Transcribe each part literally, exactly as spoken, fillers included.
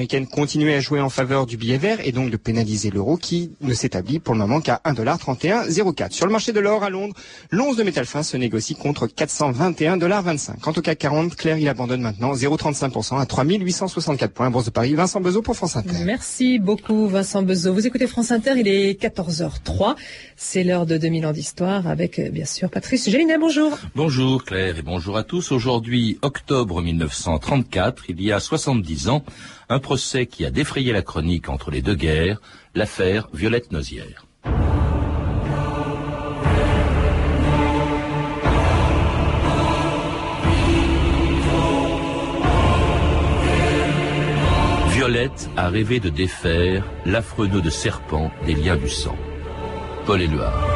américaine continuait à jouer en faveur du billet vert et donc de pénaliser l'euro qui ne s'établit pour le moment qu'à un dollar trente et un virgule zéro quatre. Sur le marché de l'or à Londres, l'once de métal fin se négocie contre quatre cent vingt et un virgule vingt-cinq dollars. Quant au CAC quarante, Claire, il abandonne maintenant zéro virgule trente-cinq pour cent à trois mille huit cent soixante-quatre points. Bourse de Paris, Vincent Bezeau pour France Inter. Merci beaucoup Vincent Bezeau. Vous écoutez France Inter, il est quatorze heures trois. C'est l'heure de deux mille ans d'histoire avec bien sûr Patrice Gélinet. Bonjour. Bonjour Claire et bonjour à tous. Aujourd'hui, octobre mille neuf cent trente-quatre, il y a soixante-dix ans, un procès qui a défrayé la chronique entre les deux guerres, l'affaire Violette Nozière. Violette a rêvé de défaire l'affreux nœud de serpent des liens du sang. Paul Éluard.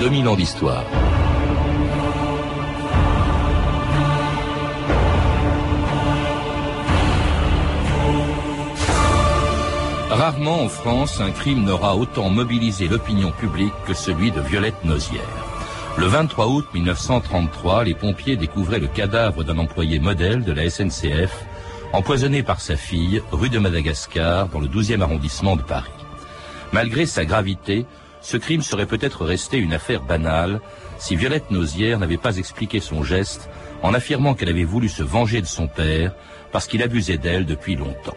deux mille ans d'histoire. Rarement en France, un crime n'aura autant mobilisé l'opinion publique que celui de Violette Nozière. Le vingt-trois août mille neuf cent trente-trois, les pompiers découvraient le cadavre d'un employé modèle de la S N C F, empoisonné par sa fille, rue de Madagascar, dans le douzième arrondissement de Paris. Malgré sa gravité, ce crime serait peut-être resté une affaire banale si Violette Nozière n'avait pas expliqué son geste en affirmant qu'elle avait voulu se venger de son père parce qu'il abusait d'elle depuis longtemps.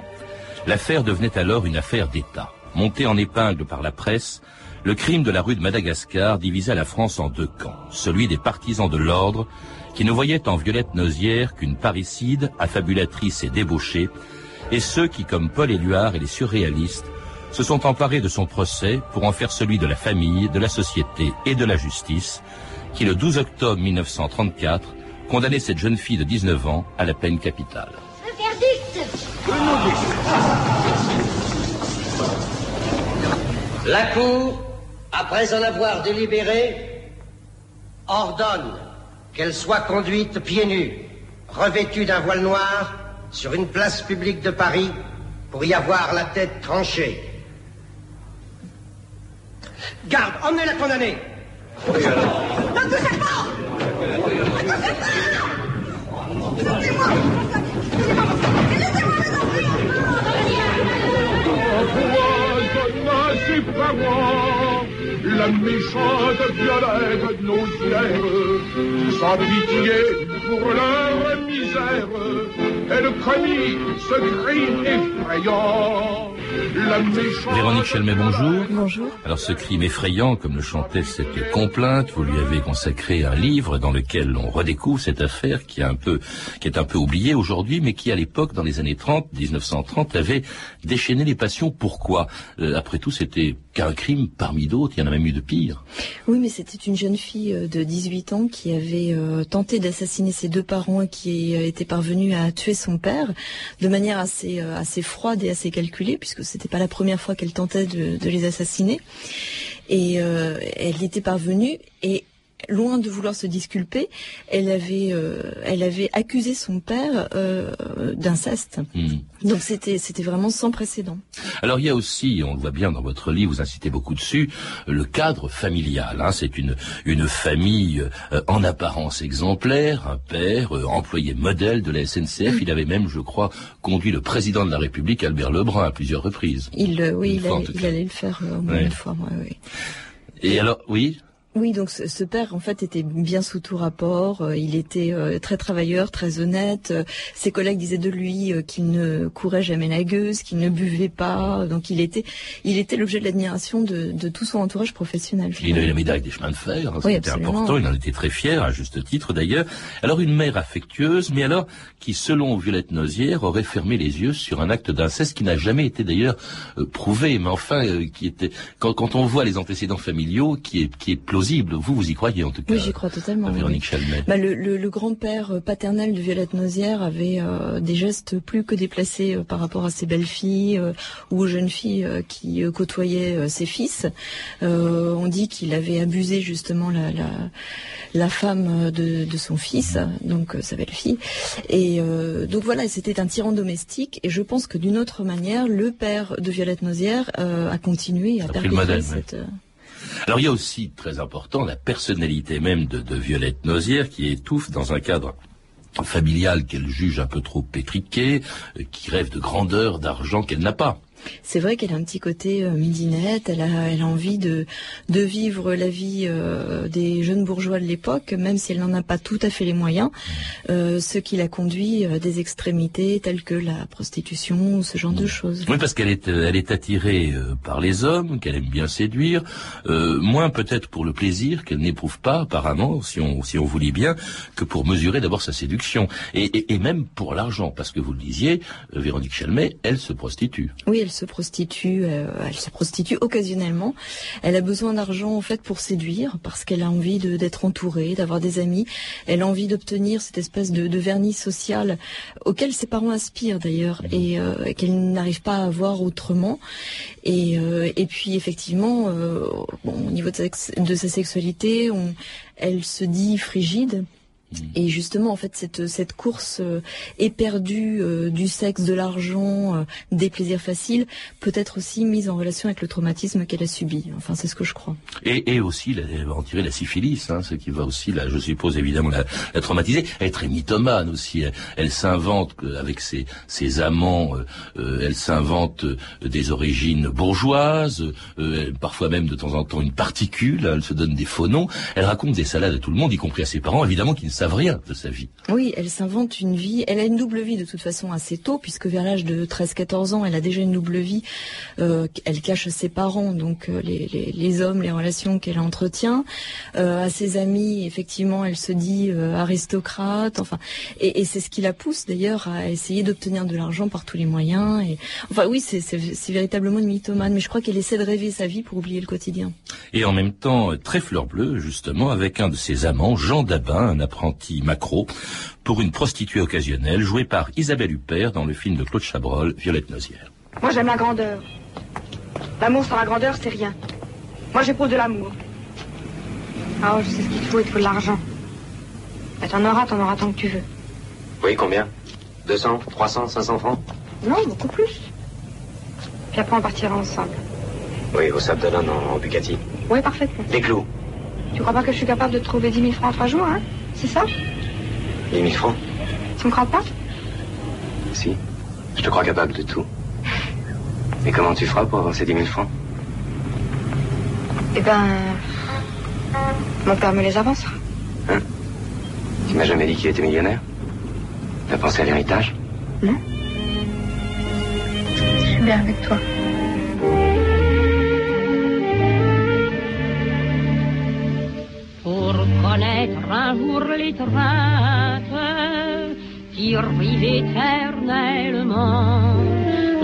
L'affaire devenait alors une affaire d'État. Monté en épingle par la presse, le crime de la rue de Madagascar divisa la France en deux camps. Celui des partisans de l'ordre, qui ne voyaient en Violette Nozière qu'une parricide, affabulatrice et débauchée, et ceux qui, comme Paul Éluard et les surréalistes, se sont emparés de son procès pour en faire celui de la famille, de la société et de la justice, qui le douze octobre mille neuf cent trente-quatre condamnait cette jeune fille de dix-neuf ans à la peine capitale. La Cour, après en avoir délibéré, ordonne qu'elle soit conduite pieds nus, revêtue d'un voile noir, sur une place publique de Paris, pour y avoir la tête tranchée. Garde, emmenez la condamnée. Oui, alors... Non, ne touchez pas. Ne touchez pas. Sortez-moi. Laissez-moi les enfants. Laissez-moi les enfants. La méchante Violette Nozière, sans pitié pour leur misère, elle commit ce crime effrayant. La méchante... Véronique Chelmay, bonjour. Bonjour. Alors ce crime effrayant, comme le chantait cette complainte, vous lui avez consacré un livre dans lequel on redécouvre cette affaire qui est un peu, qui est un peu oubliée aujourd'hui, mais qui à l'époque, dans les années trente, mille neuf cent trente, avait déchaîné les passions. Pourquoi ? Euh, après tout, c'était qu'un crime parmi d'autres, il y en a même eu de pire. Oui, mais c'était une jeune fille de dix-huit ans qui avait euh, tenté d'assassiner ses deux parents et qui était parvenue à tuer son père de manière assez, euh, assez froide et assez calculée, puisque c'était pas la première fois qu'elle tentait de, de les assassiner. Et euh, elle y était parvenue et loin de vouloir se disculper, elle avait, euh, elle avait accusé son père euh, d'inceste. Mmh. Donc c'était, c'était vraiment sans précédent. Alors il y a aussi, on le voit bien dans votre livre, vous insistez beaucoup dessus, le cadre familial. Hein. C'est une, une famille euh, en apparence exemplaire, un père, euh, employé modèle de la S N C F. Mmh. Il avait même, je crois, conduit le président de la République, Albert Lebrun, à plusieurs reprises. Il, euh, oui, il, fois, allait, il allait le faire euh, au moins ouais. une fois. Ouais, ouais. Et alors, oui. Oui, donc ce père, en fait, était bien sous tout rapport. Il était euh, très travailleur, très honnête. Ses collègues disaient de lui euh, qu'il ne courait jamais la gueuse, qu'il ne buvait pas. Donc il était, il était l'objet de l'admiration de, de tout son entourage professionnel. Il avait la médaille des chemins de fer, hein, oui, c'était important. Il en était très fier, à juste titre d'ailleurs. Alors une mère affectueuse, mais alors qui, selon Violette Nozière, aurait fermé les yeux sur un acte d'inceste qui n'a jamais été d'ailleurs euh, prouvé, mais enfin euh, qui était, quand, quand on voit les antécédents familiaux, qui est, qui est plausible. plausible. Vous, vous y croyez en tout cas. Oui, j'y crois totalement. Véronique oui. Chalmey. Bah, le, le, le grand-père paternel de Violette Nozière avait euh, des gestes plus que déplacés euh, par rapport à ses belles-filles euh, ou aux jeunes filles euh, qui euh, côtoyaient euh, ses fils. Euh, on dit qu'il avait abusé justement la, la, la femme de, de son fils, donc euh, sa belle-fille. Et euh, donc voilà, c'était un tyran domestique. Et je pense que d'une autre manière, le père de Violette Nozière euh, a continué à perpétuer cette... Oui. Alors il y a aussi, très important, la personnalité même de, de Violette Nozière qui étouffe dans un cadre familial qu'elle juge un peu trop pétriqué, qui rêve de grandeur, d'argent qu'elle n'a pas. C'est vrai qu'elle a un petit côté euh, midinette, elle a, elle a envie de, de vivre la vie euh, des jeunes bourgeois de l'époque, même si elle n'en a pas tout à fait les moyens, euh, ce qui la conduit à des extrémités telles que la prostitution ou ce genre de choses. Oui, parce qu'elle est, elle est attirée euh, par les hommes, qu'elle aime bien séduire, euh, moins peut-être pour le plaisir qu'elle n'éprouve pas apparemment, si on, si on vous lit bien, que pour mesurer d'abord sa séduction, et, et, et même pour l'argent, parce que vous le disiez, euh, Véronique Chalmey, elle se prostitue. Oui, elle se prostitue, euh, elle se prostitue occasionnellement. Elle a besoin d'argent en fait pour séduire, parce qu'elle a envie de, d'être entourée, d'avoir des amis. Elle a envie d'obtenir cette espèce de, de vernis social auquel ses parents aspirent d'ailleurs et euh, qu'elle n'arrive pas à avoir autrement. Et, euh, et puis effectivement, euh, bon, au niveau de sa, de sa sexualité, on, elle se dit frigide. Et justement, en fait, cette, cette course euh, éperdue euh, du sexe, de l'argent, euh, des plaisirs faciles, peut être aussi mise en relation avec le traumatisme qu'elle a subi. Enfin, c'est ce que je crois. Et, et aussi, la, elle va en tirer la syphilis, hein, ce qui va aussi, là, je suppose, évidemment, la, la traumatiser. Elle est très mythomane aussi. Elle, elle s'invente avec ses, ses amants, euh, elle s'invente des origines bourgeoises, euh, parfois même, de temps en temps, une particule. Elle se donne des faux noms. Elle raconte des salades à tout le monde, y compris à ses parents, évidemment, qui ne savent rien de sa vie. Oui, elle s'invente une vie. Elle a une double vie de toute façon assez tôt, puisque vers l'âge de treize quatorze ans, elle a déjà une double vie. Euh, elle cache à ses parents, donc les, les, les hommes, les relations qu'elle entretient. Euh, à ses amis, effectivement, elle se dit euh, aristocrate. Enfin, et, et c'est ce qui la pousse d'ailleurs à essayer d'obtenir de l'argent par tous les moyens. Et, enfin oui, c'est, c'est, c'est véritablement une mythomane, mais je crois qu'elle essaie de rêver sa vie pour oublier le quotidien. Et en même temps, très fleur bleue, justement, avec un de ses amants, Jean Dabin, un apprenti anti-macro, pour une prostituée occasionnelle jouée par Isabelle Huppert dans le film de Claude Chabrol, Violette Nozière. Moi j'aime la grandeur. L'amour sans la grandeur, c'est rien. Moi j'épouse de l'amour. Ah oh, je sais ce qu'il te faut, il te faut de l'argent. Ben, t'en auras, t'en auras tant que tu veux. Oui, combien? deux cents, trois cents, cinq cents francs? Non, beaucoup plus. Puis après on partira ensemble. Oui, au Sable d'Olonne, en Bugatti. Oui, parfaitement. Des clous. Tu crois pas que je suis capable de te trouver dix mille francs en trois jours, hein? C'est ça? dix mille francs? Tu me crois pas? Si, je te crois capable de tout. Mais comment tu feras pour avoir ces dix mille francs? Eh ben... mon père me les avancera. Hein? Tu m'as jamais dit qu'il était millionnaire? T'as pensé à l'héritage? Non. Je suis bien avec toi. Pour connaître un jour l'étreinte qui revive éternellement,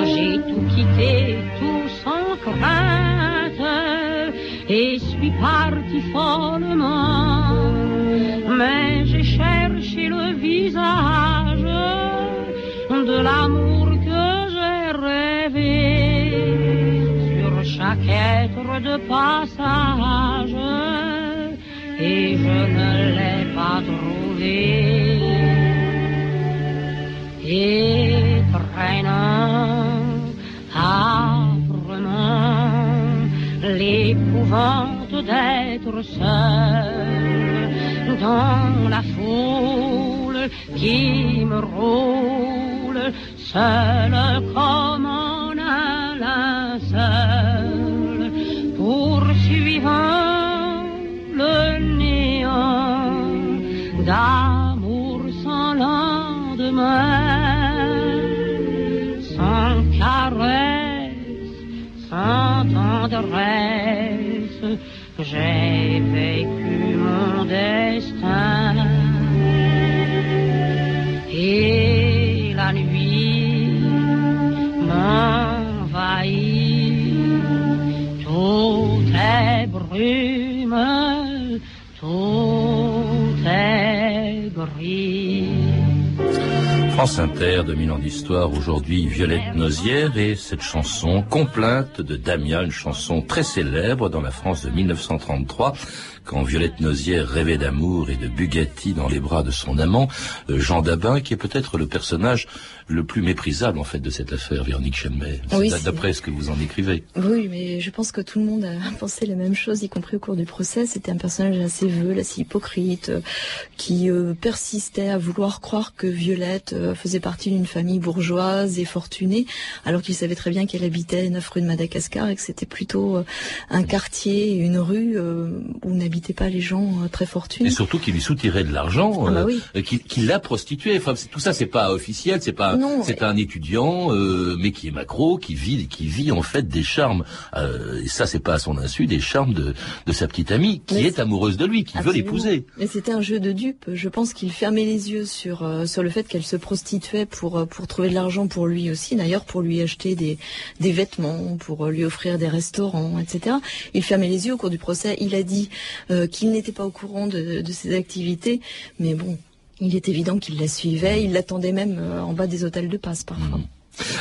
j'ai tout quitté, tout sans crainte, et suis parti follement. Mais j'ai cherché le visage de l'amour que j'ai rêvé sur chaque être de passage. Et je ne l'ai pas trouvé. Et traînant, âprement, l'épouvante d'être seul, dans la foule qui me roule, seul comme en un linceul, poursuivant le néant d'amour sans lendemain, sans caresse, sans tendresse, j'ai vécu mon destin. Et la nuit m'envahit, tout est brume. France Inter, deux mille ans d'histoire, aujourd'hui Violette Nozière et cette chanson Complainte de Damien, une chanson très célèbre dans la France de mille neuf cent trente-trois, quand Violette Nozière rêvait d'amour et de Bugatti dans les bras de son amant, Jean Dabin, qui est peut-être le personnage le plus méprisable en fait de cette affaire, Véronique Chenmey. Oui, d'après ce que vous en écrivez. Oui, mais je pense que tout le monde a pensé la même chose, y compris au cours du procès. C'était un personnage assez veule, assez hypocrite, qui euh, persistait à vouloir croire que Violette euh, faisait partie d'une famille bourgeoise et fortunée, alors qu'il savait très bien qu'elle habitait neuf rue de Madagascar et que c'était plutôt un quartier, une rue où n'habitaient pas les gens très fortunés. Et surtout qu'il lui soutirait de l'argent, ah bah oui. euh, qu'il qui l'a prostituée. Enfin, tout ça, c'est pas officiel, c'est pas, c'est un étudiant, euh, mais qui est macro, qui vit, qui vit en fait des charmes. Euh, et ça, c'est pas à son insu, des charmes de, de sa petite amie qui mais est amoureuse de lui, qui absolument. Veut l'épouser. Mais c'était un jeu de dupes. Je pense qu'il fermait les yeux sur euh, sur le fait qu'elle se prostituait pour pour trouver de l'argent pour lui aussi, d'ailleurs pour lui acheter des des vêtements, pour lui offrir des restaurants, et cetera. Il fermait les yeux au cours du procès. Il a dit euh, qu'il n'était pas au courant de, de ses activités, mais bon, il est évident qu'il la suivait, il l'attendait même euh, en bas des hôtels de passe parfois. Mmh.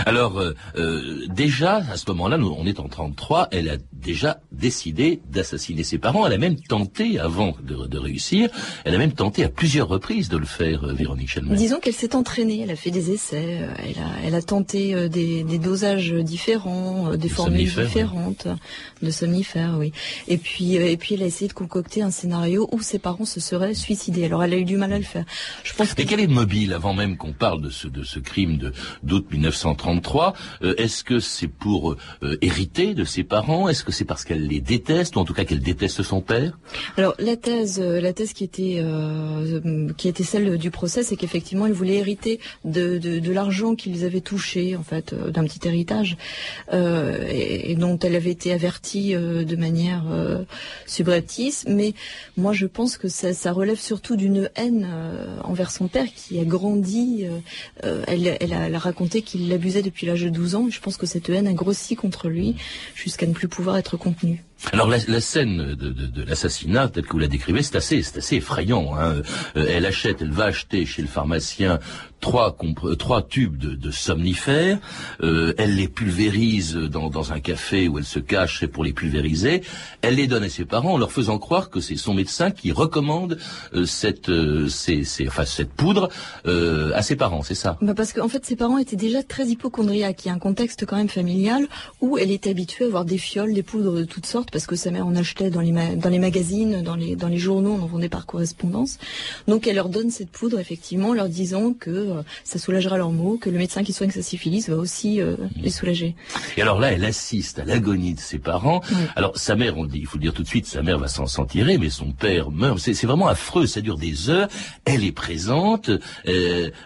Alors, euh, euh, déjà, à ce moment-là, nous, on est en trente-trois, elle a déjà décidé d'assassiner ses parents. Elle a même tenté, avant de, de réussir, elle a même tenté à plusieurs reprises de le faire, euh, Véronique Chenmey. Disons qu'elle s'est entraînée, elle a fait des essais, euh, elle, a, elle a tenté euh, des, des dosages différents, euh, des formules différentes, oui. de somnifères, oui. Et puis, euh, et puis, elle a essayé de concocter un scénario où ses parents se seraient suicidés. Alors, elle a eu du mal à le faire. Je pense que... Et quel est le mobile, avant même qu'on parle de ce, de ce crime de d'août mille neuf cent trente-trois, Euh, est-ce que c'est pour euh, hériter de ses parents? Est-ce que c'est parce qu'elle les déteste, ou en tout cas qu'elle déteste son père? Alors la thèse, la thèse qui était euh, qui était celle du procès, c'est qu'effectivement elle voulait hériter de de, de l'argent qu'ils avaient touché, en fait, euh, d'un petit héritage euh, et, et dont elle avait été avertie euh, de manière euh, subreptice. Mais moi je pense que ça, ça relève surtout d'une haine euh, envers son père qui a grandi. Euh, elle, elle, a, elle a raconté qu'il l'a abusait depuis l'âge de douze ans, et je pense que cette haine a grossi contre lui, jusqu'à ne plus pouvoir être contenue. Alors la, la scène de, de, de l'assassinat, telle que vous la décrivez, c'est assez, c'est assez effrayant. Hein. Euh, elle achète, elle va acheter chez le pharmacien trois, trois tubes de, de somnifères. Euh, elle les pulvérise dans, dans un café où elle se cache pour les pulvériser. Elle les donne à ses parents, en leur faisant croire que c'est son médecin qui recommande euh, cette, euh, ces, ces, enfin, cette poudre euh, à ses parents. C'est ça. Bah parce qu'en fait, ses parents étaient déjà très hypochondriaques. Il y a un contexte quand même familial où elle était habituée à avoir des fioles, des poudres de toutes sortes, parce que sa mère en achetait dans les, ma dans les magazines, dans les, dans les journaux, on en vendait par correspondance. Donc elle leur donne cette poudre, effectivement, en leur disant que euh, ça soulagera leurs maux, que le médecin qui soigne sa syphilis va aussi euh, mmh. les soulager. Et alors là, elle assiste à l'agonie de ses parents. Mmh. Alors sa mère, on dit, il faut le dire tout de suite, sa mère va s'en tirer, mais son père meurt. C'est vraiment affreux, ça dure des heures. Elle est présente, euh,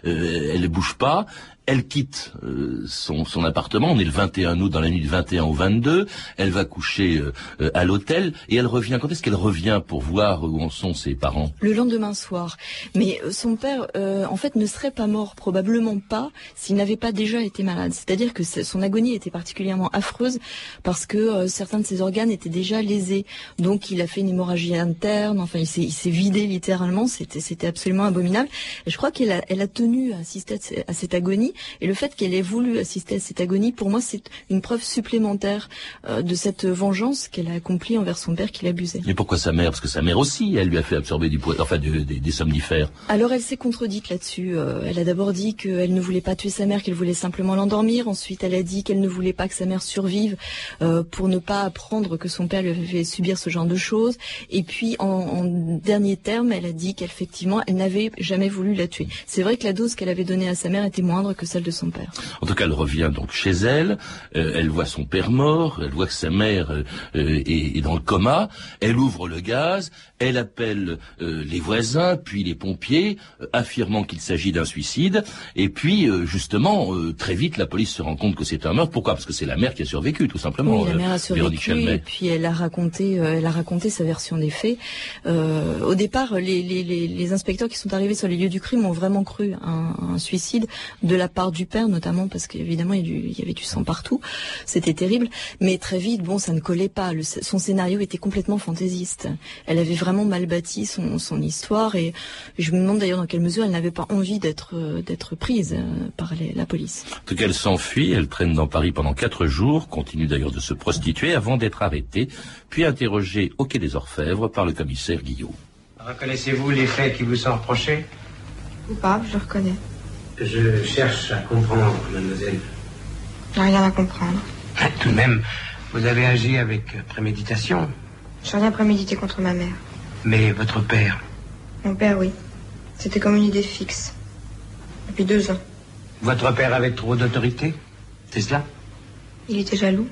euh, elle ne bouge pas. Elle quitte euh, son, son appartement, on est le vingt et un août, dans la nuit du vingt et un au vingt-deux, elle va coucher euh, à l'hôtel, et elle revient. Quand est-ce qu'elle revient pour voir où en sont ses parents? Le lendemain soir. Mais son père, euh, en fait, ne serait pas mort, probablement pas, s'il n'avait pas déjà été malade. C'est-à-dire que son agonie était particulièrement affreuse, parce que euh, certains de ses organes étaient déjà lésés. Donc il a fait une hémorragie interne, enfin il s'est vidé littéralement, c'était absolument abominable. Et je crois qu'elle a, elle a tenu à assister à cette agonie, et le fait qu'elle ait voulu assister à cette agonie, pour moi, c'est une preuve supplémentaire euh, de cette vengeance qu'elle a accomplie envers son père qui l'abusait. Et pourquoi sa mère? Parce que sa mère aussi, elle lui a fait absorber du poids, enfin de, de, des somnifères. Alors elle s'est contredite là-dessus. Euh, elle a d'abord dit qu'elle ne voulait pas tuer sa mère, qu'elle voulait simplement l'endormir. Ensuite, elle a dit qu'elle ne voulait pas que sa mère survive euh, pour ne pas apprendre que son père lui avait fait subir ce genre de choses. Et puis, en, en dernier terme, elle a dit qu'effectivement, elle n'avait jamais voulu la tuer. C'est vrai que la dose qu'elle avait donnée à sa mère était moindre que celle de son père. En tout cas, elle revient donc chez elle, euh, elle voit son père mort, elle voit que sa mère euh, est, est dans le coma, elle ouvre le gaz, elle appelle euh, les voisins, puis les pompiers, euh, affirmant qu'il s'agit d'un suicide, et puis euh, justement, euh, très vite, la police se rend compte que c'est un meurtre. Pourquoi? Parce que c'est la mère qui a survécu, tout simplement. Oui, la mère a survécu, euh, et puis elle a raconté, euh, elle a raconté sa version des faits. Euh, au départ, les, les, les, les inspecteurs qui sont arrivés sur les lieux du crime ont vraiment cru un, un suicide de la part du père, notamment parce qu'évidemment il, il y avait du sang partout, c'était terrible, mais très vite, bon, ça ne collait pas, le, son scénario était complètement fantaisiste, elle avait vraiment mal bâti son, son histoire, et je me demande d'ailleurs dans quelle mesure elle n'avait pas envie d'être d'être prise par les, la police. En tout cas, elle s'enfuit, elle traîne dans Paris pendant quatre jours, continue d'ailleurs de se prostituer avant d'être arrêtée, puis interrogée au Quai des Orfèvres par le commissaire Guillaume. Reconnaissez-vous les faits qui vous sont reprochés ? Coupable, je le reconnais. Je cherche à comprendre, mademoiselle. J'ai rien à comprendre. Tout de même, vous avez agi avec préméditation. J'ai rien prémédité contre ma mère. Mais votre père ? Mon père, oui. C'était comme une idée fixe. Depuis deux ans. Votre père avait trop d'autorité ? C'est cela ? Il était jaloux.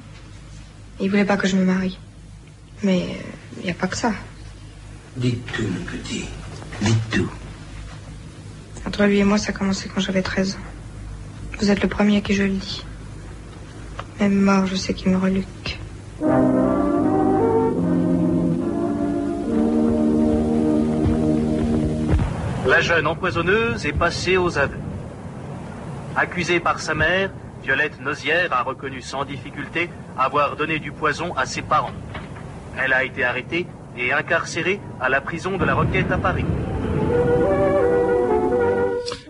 Il voulait pas que je me marie. Mais il n'y a pas que ça. Dites tout, mon petit. Dites tout. Entre lui et moi, ça a commencé quand j'avais treize ans. Vous êtes le premier à qui je le dis. Même mort, je sais qu'il me reluque. La jeune empoisonneuse est passée aux aveux. Accusée par sa mère, Violette Nozière a reconnu sans difficulté avoir donné du poison à ses parents. Elle a été arrêtée et incarcérée à la prison de la Roquette à Paris.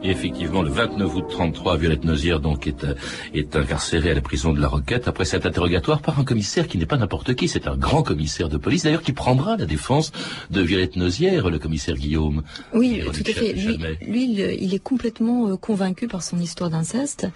Et effectivement, le vingt-neuf août trente-trois, Violette Nozière donc est, est incarcérée à la prison de la Roquette après cet interrogatoire par un commissaire qui n'est pas n'importe qui, c'est un grand commissaire de police d'ailleurs qui prendra la défense de Violette Nozière, le commissaire Guillaume. Oui, tout à fait. Lui, lui, il est complètement convaincu par son histoire d'inceste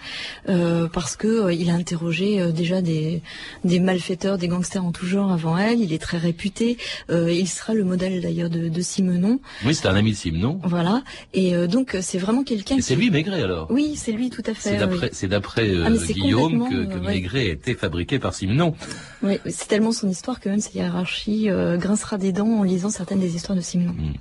euh, parce que euh, il a interrogé euh, déjà des, des malfaiteurs, des gangsters en tout genre avant elle. Il est très réputé. Euh, il sera le modèle d'ailleurs de, de Simenon. Oui, c'est un ami de Simenon. Voilà. Et euh, donc c'est vraiment quelqu'un. C'est qui... lui Maigret alors. Oui, c'est lui tout à fait. C'est d'après oui. euh, ah, Guillaume que, que ouais. Maigret a été fabriqué par Simenon. Oui, c'est tellement son histoire que même sa hiérarchie euh, grincera des dents en lisant certaines des histoires de Simenon. Mmh.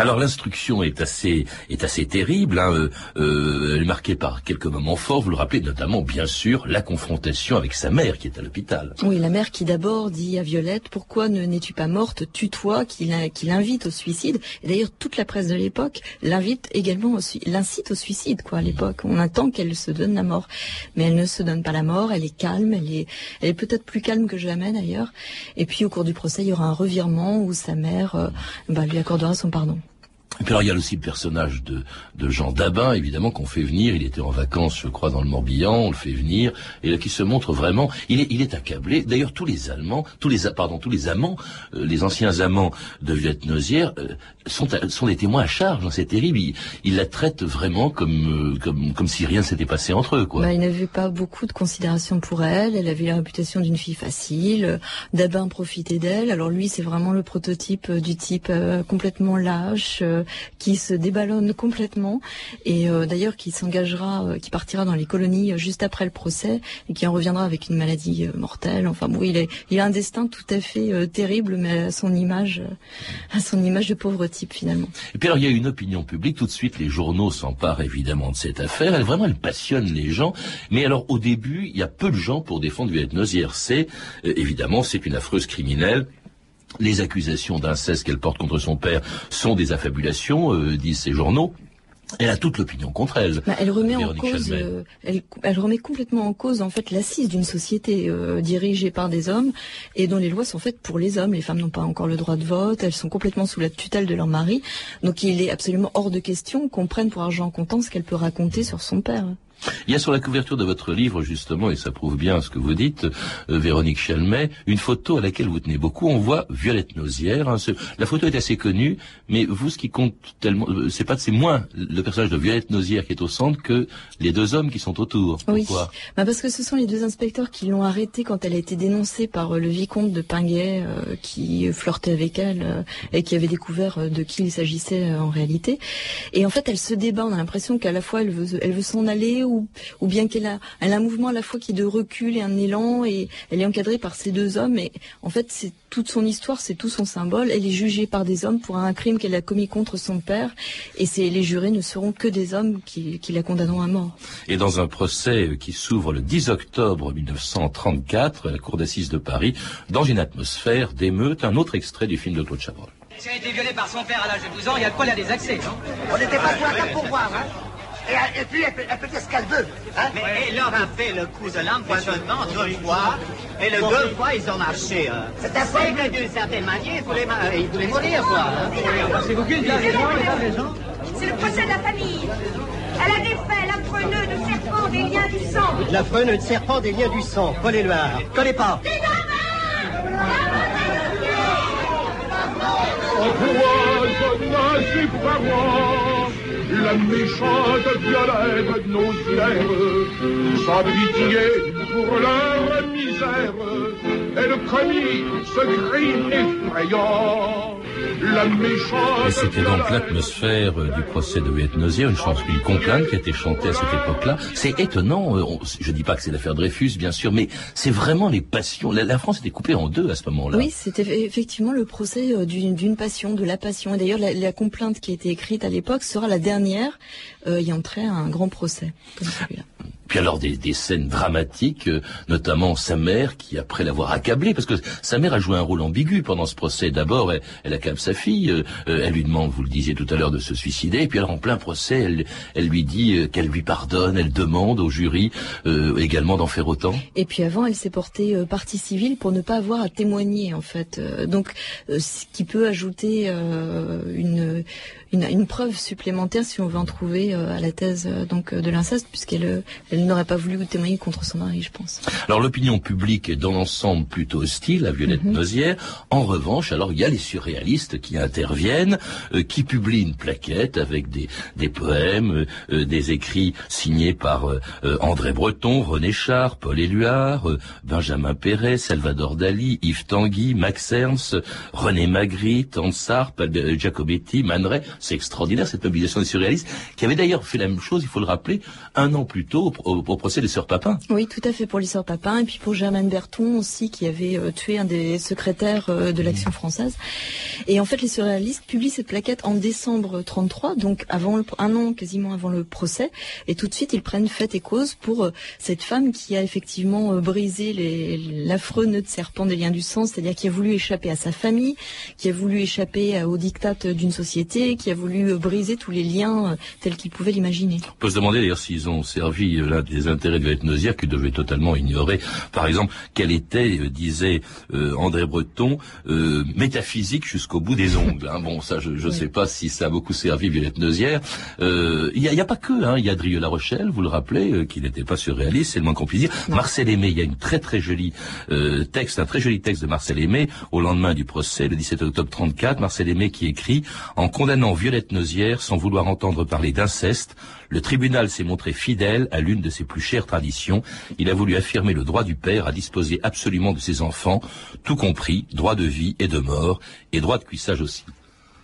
Alors l'instruction est assez est assez terrible, hein, euh, euh, elle est marquée par quelques moments forts. Vous le rappelez notamment bien sûr la confrontation avec sa mère qui est à l'hôpital. Oui, la mère qui d'abord dit à Violette pourquoi ne n'es-tu pas morte, tue-toi, qui l'invite au suicide. D'ailleurs toute la presse de l'époque l'invite également au suicide. L'incite au suicide, quoi, à l'époque. On attend qu'elle se donne la mort. Mais elle ne se donne pas la mort, elle est calme, elle est, elle est peut-être plus calme que jamais, d'ailleurs. Et puis, au cours du procès, il y aura un revirement où sa mère, euh, bah, lui accordera son pardon. Et puis alors il y a aussi le personnage de, de Jean Dabin, évidemment, qu'on fait venir, il était en vacances, je crois, dans le Morbihan, on le fait venir, et là qui se montre vraiment, il est, il est accablé. D'ailleurs tous les Allemands, tous les pardon, tous les amants, euh, les anciens amants de Violette Nozière euh, sont, sont des témoins à charge, hein, c'est terrible. Ils il la traitent vraiment comme, euh, comme, comme si rien ne s'était passé entre eux, quoi. Bah, il n'avait pas beaucoup de considération pour elle, elle avait la réputation d'une fille facile, Dabin profitait d'elle, alors lui c'est vraiment le prototype du type euh, complètement lâche, euh, qui se déballonne complètement et euh, d'ailleurs qui s'engagera, euh, qui partira dans les colonies juste après le procès et qui en reviendra avec une maladie euh, mortelle. Enfin bon, il, est, il a un destin tout à fait euh, terrible, mais à son image, euh, à son image de pauvre type finalement. Et puis alors il y a une opinion publique. Tout de suite, les journaux s'emparent évidemment de cette affaire. Elle vraiment, elle passionne les gens. Mais alors au début, il y a peu de gens pour défendre Violette Nozière. C'est euh, évidemment, c'est une affreuse criminelle. Les accusations d'inceste qu'elle porte contre son père sont des affabulations, euh, disent ces journaux. Elle a toute l'opinion contre elle. Bah, elle remet Véronique en cause, euh, elle, elle remet complètement en cause en fait l'assise d'une société euh, dirigée par des hommes et dont les lois sont faites pour les hommes. Les femmes n'ont pas encore le droit de vote, elles sont complètement sous la tutelle de leur mari. Donc il est absolument hors de question qu'on prenne pour argent comptant ce qu'elle peut raconter sur son père. Il y a sur la couverture de votre livre, justement, et ça prouve bien ce que vous dites, euh, Véronique Chalmey, une photo à laquelle vous tenez beaucoup. On voit Violette Nozière. Hein, ce... La photo est assez connue, mais vous, ce qui compte tellement, euh, c'est pas, c'est moins le personnage de Violette Nozière qui est au centre que les deux hommes qui sont autour. Oui. Pourquoi ? Bah parce que ce sont les deux inspecteurs qui l'ont arrêtée quand elle a été dénoncée par euh, le vicomte de Pinguet, euh, qui flirtait avec elle euh, et qui avait découvert euh, de qui il s'agissait euh, en réalité. Et en fait, elle se débat. On a l'impression qu'à la fois, elle veut, elle veut s'en aller. Ou, ou bien qu'elle a, elle a un mouvement à la fois qui est de recul et un élan, et elle est encadrée par ces deux hommes, et en fait c'est toute son histoire, c'est tout son symbole. Elle est jugée par des hommes pour un crime qu'elle a commis contre son père, et c'est, les jurés ne seront que des hommes qui, qui la condamneront à mort. Et dans un procès qui s'ouvre le dix octobre mille neuf cent trente-quatre à la cour d'assises de Paris, dans une atmosphère d'émeute, un autre extrait du film de Claude Chabrol. J'ai été violée par son père à l'âge de douze ans, il y a de quoi, il y a des accès, non ? On n'était pas pour un pourvoir, hein ? Et, et puis, elle peut, elle peut dire ce qu'elle veut. Hein? Mais ouais. Elle leur a fait le coup de l'empoisonnement deux fois. Et le bon, deux fois, ils ont marché. Hein. C'est assez. C'est que d'une certaine manière, il voulait, il voulait mourir, quoi. Hein. C'est vous qui dites, c'est le procès de la famille. Elle a défait l'affreux de serpent des liens du sang. L'affreux nœud de serpent des liens du sang. Paul Éluard. Collez pas. Des la méchante Violette Nozière s'abritait pour leur misère. Elle commit ce crime effrayant. La méchante. Et c'était donc l'atmosphère du procès de Violette Nozière, une chanson, une complainte qui a été chantée à cette époque-là. C'est étonnant, je dis pas que c'est l'affaire Dreyfus, bien sûr, mais c'est vraiment les passions. La France était coupée en deux à ce moment-là. Oui, c'était effectivement le procès d'une, d'une passion, de la passion. Et d'ailleurs, la, la complainte qui a été écrite à l'époque sera la dernière euh, y entrait un grand procès, comme celui-là. Puis alors des, des scènes dramatiques, euh, notamment sa mère qui, après l'avoir accablée, parce que sa mère a joué un rôle ambigu pendant ce procès. D'abord, elle, elle accable sa fille, euh, elle lui demande, vous le disiez tout à l'heure, de se suicider, et puis alors en plein procès, elle, elle lui dit euh, qu'elle lui pardonne, elle demande au jury euh, également d'en faire autant. Et puis avant, elle s'est portée euh, partie civile pour ne pas avoir à témoigner, en fait. Euh, donc, euh, ce qui peut ajouter euh, une... Une, une preuve supplémentaire, si on veut en trouver, euh, à la thèse euh, donc euh, de l'inceste, puisqu'elle euh, elle n'aurait pas voulu témoigner contre son mari, je pense. Alors l'opinion publique est dans l'ensemble plutôt hostile à Violette mm-hmm. Nozière. En revanche, alors il y a les surréalistes qui interviennent, euh, qui publient une plaquette avec des, des poèmes, euh, des écrits signés par euh, André Breton, René Char, Paul Éluard, euh, Benjamin Perret, Salvador Dali, Yves Tanguy, Max Ernst, René Magritte, Anne Kobilac, Giacometti, Man Ray. C'est extraordinaire, cette mobilisation des surréalistes, qui avait d'ailleurs fait la même chose, il faut le rappeler, un an plus tôt au, au, au procès des sœurs Papin. Oui, tout à fait, pour les sœurs Papin, et puis pour Germaine Berton aussi, qui avait euh, tué un des secrétaires euh, de l'Action française. Et en fait, les surréalistes publient cette plaquette en décembre trente-trois, donc avant le, un an quasiment avant le procès, et tout de suite, ils prennent fait et cause pour euh, cette femme qui a effectivement euh, brisé les, l'affreux nœud de serpent des liens du sang, c'est-à-dire qui a voulu échapper à sa famille, qui a voulu échapper euh, au diktat d'une société, qui a voulu briser tous les liens euh, tels qu'ils pouvaient l'imaginer. On peut se demander d'ailleurs s'ils ont servi euh, l'un des intérêts de Violette Nozière qu'ils devaient totalement ignorer. Par exemple, quelle était, euh, disait euh, André Breton, euh, métaphysique jusqu'au bout des ongles. Hein. Bon, ça, je ne oui. sais pas si ça a beaucoup servi Violette Nozière. Il euh, n'y a, a pas que, il hein. y a Drieu La Rochelle, vous le rappelez, euh, qui n'était pas surréaliste, c'est le moins qu'on puisse dire. Non. Marcel Aimé, il y a une très très jolie euh, texte, un très joli texte de Marcel Aimé au lendemain du procès, le dix-sept octobre trente-quatre. Marcel Aimé qui écrit en condamnant Violette Nozière, sans vouloir entendre parler d'inceste, le tribunal s'est montré fidèle à l'une de ses plus chères traditions. Il a voulu affirmer le droit du père à disposer absolument de ses enfants, tout compris droit de vie et de mort, et droit de cuissage aussi.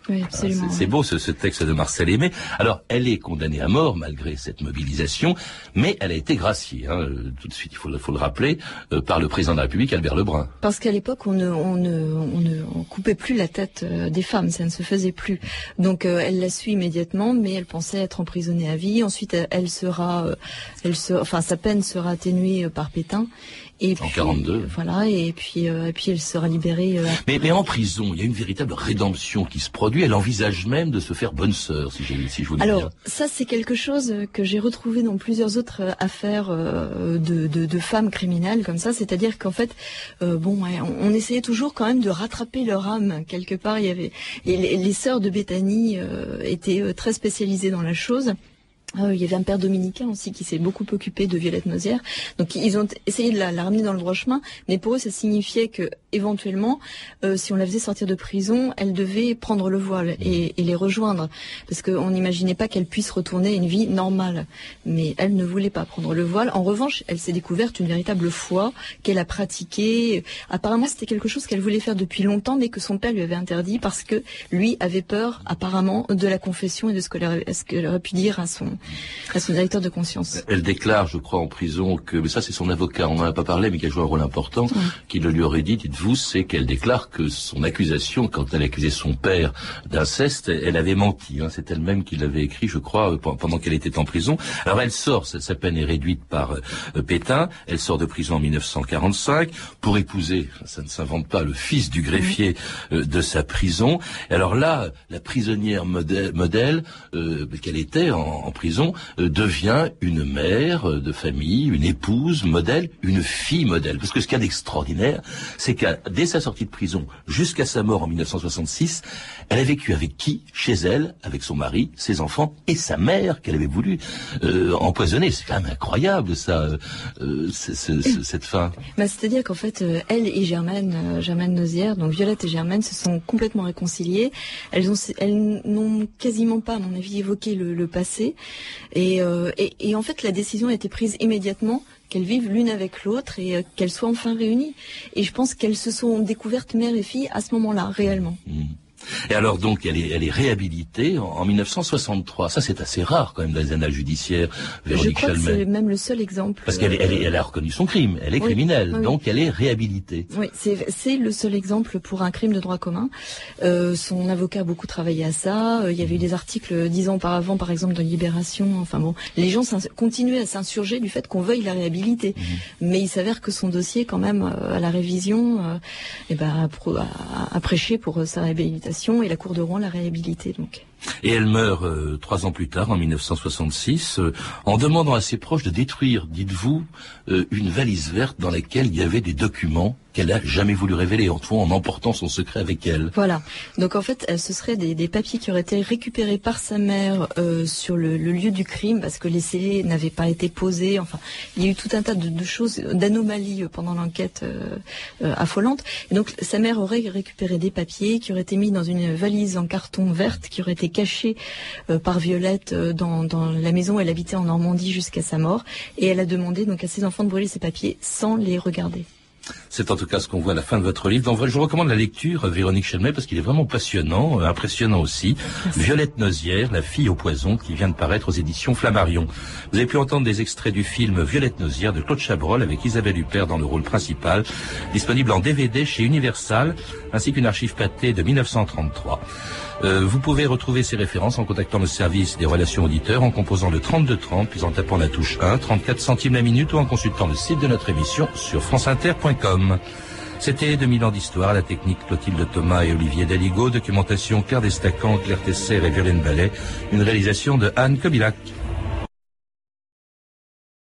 Oui, absolument. C'est, c'est beau ce, ce texte de Marcel Aimé. Alors, elle est condamnée à mort malgré cette mobilisation, mais elle a été graciée, hein, tout de suite, il faut, faut le rappeler, euh, par le président de la République, Albert Lebrun. Parce qu'à l'époque, on ne, on ne, on ne on coupait plus la tête des femmes, ça ne se faisait plus. Donc, euh, elle la suit immédiatement, mais elle pensait être emprisonnée à vie. Ensuite, elle sera, elle se, enfin, sa peine sera atténuée par Pétain. Et en puis, quarante-deux. Voilà, et puis, euh, et puis elle sera libérée. Euh, mais, mais en prison, il y a une véritable rédemption qui se produit. Elle envisage même de se faire bonne sœur, si, j'ai, si je vous le dis. Alors, bien. Ça, c'est quelque chose que j'ai retrouvé dans plusieurs autres affaires euh, de, de, de femmes criminelles comme ça. C'est-à-dire qu'en fait, euh, bon, ouais, on, on essayait toujours quand même de rattraper leur âme quelque part. Il y avait et les, les sœurs de Béthanie euh, étaient très spécialisées dans la chose. Euh, il y avait un père dominicain aussi qui s'est beaucoup occupé de Violette Nozière. Donc ils ont essayé de la, la ramener dans le droit chemin, mais pour eux ça signifiait que éventuellement, euh, si on la faisait sortir de prison, elle devait prendre le voile et, et les rejoindre, parce qu'on n'imaginait pas qu'elle puisse retourner à une vie normale. Mais elle ne voulait pas prendre le voile. En revanche, elle s'est découverte une véritable foi qu'elle a pratiquée. Apparemment, c'était quelque chose qu'elle voulait faire depuis longtemps, mais que son père lui avait interdit parce que lui avait peur, apparemment, de la confession et de ce qu'elle, ce qu'elle aurait pu dire à son à son directeur de conscience. Elle déclare, je crois, en prison que, mais ça c'est son avocat, on n'en a pas parlé, mais qui a joué un rôle important, oui. qui le lui aurait dit, dites-vous, c'est qu'elle déclare que son accusation, quand elle accusait son père d'inceste, elle avait menti. Hein. C'est elle-même qui l'avait écrit, je crois, pendant qu'elle était en prison. Alors elle sort, sa peine est réduite par euh, Pétain, elle sort de prison en dix-neuf cent quarante-cinq pour épouser, ça ne s'invente pas, le fils du greffier euh, de sa prison. Et alors là, la prisonnière modèle, modèle euh, qu'elle était en, en prison, prison, euh, devient une mère euh, de famille, une épouse modèle, une fille modèle. Parce que ce qu'il y a d'extraordinaire, c'est qu'à dès sa sortie de prison jusqu'à sa mort en mille neuf cent soixante-six, elle a vécu avec qui? Chez elle, avec son mari, ses enfants et sa mère qu'elle avait voulu euh, empoisonner. C'est quand même incroyable, ça, euh, c'est, c'est, c'est, cette fin. Bah, c'est-à-dire qu'en fait, euh, elle et Germaine, euh, Germaine Nozière, donc Violette et Germaine, se sont complètement réconciliées. Elles, ont, elles n'ont quasiment pas, à mon avis, évoqué le, le passé. Et, euh, et, et en fait, la décision a été prise immédiatement qu'elles vivent l'une avec l'autre et euh, qu'elles soient enfin réunies. Et je pense qu'elles se sont découvertes mère et fille à ce moment-là, réellement. Mmh. Et alors donc, elle est, elle est réhabilitée en, en mille neuf cent soixante-trois. Ça, c'est assez rare quand même dans les annales judiciaires. Véronique Chalmers. Je crois que c'est même le seul exemple. Parce qu'elle est, elle est, elle a reconnu son crime. Elle est oui, criminelle, oui. Donc elle est réhabilitée. Oui, c'est, c'est le seul exemple pour un crime de droit commun. Euh, son avocat a beaucoup travaillé à ça. Euh, il y avait eu des articles dix ans auparavant, par exemple, dans Libération. Enfin bon, les gens continuaient à s'insurger du fait qu'on veuille la réhabiliter. Mmh. Mais il s'avère que son dossier, quand même, euh, à la révision, euh, eh ben, a, a prêché pour euh, sa réhabilitation. Et la Cour de Rouen l'a réhabilitée, donc. Et elle meurt euh, trois ans plus tard, en mille neuf cent soixante-six, euh, en demandant à ses proches de détruire, dites-vous, euh, une valise verte dans laquelle il y avait des documents qu'elle n'a jamais voulu révéler, en tout en emportant son secret avec elle. Voilà. Donc en fait, ce seraient des, des papiers qui auraient été récupérés par sa mère euh, sur le, le lieu du crime, parce que les scellés n'avaient pas été posés. Enfin, il y a eu tout un tas de, de choses, d'anomalies pendant l'enquête euh, euh, affolante. Et donc sa mère aurait récupéré des papiers qui auraient été mis dans une valise en carton verte, qui aurait été cachée euh, par Violette euh, dans, dans la maison où elle habitait en Normandie jusqu'à sa mort. Et elle a demandé donc à ses enfants de brûler ces papiers sans les regarder. C'est en tout cas ce qu'on voit à la fin de votre livre. Donc, je vous recommande la lecture, Véronique Chalmers, parce qu'il est vraiment passionnant, impressionnant aussi. Merci. Violette Nozière, La fille au poison, qui vient de paraître aux éditions Flammarion. Vous avez pu entendre des extraits du film Violette Nozière de Claude Chabrol avec Isabelle Huppert dans le rôle principal, disponible en D V D chez Universal, ainsi qu'une archive pâtée de mille neuf cent trente-trois. Euh, vous pouvez retrouver ces références en contactant le service des relations auditeurs, en composant le trente-deux trente, puis en tapant la touche un, trente-quatre centimes la minute, ou en consultant le site de notre émission sur france inter point com. C'était deux mille ans d'histoire, la technique Clotilde Thomas et Olivier Daligo, documentation Claire Destacan, Claire Tesser et Violaine Ballet, une réalisation de Anne Kobilac.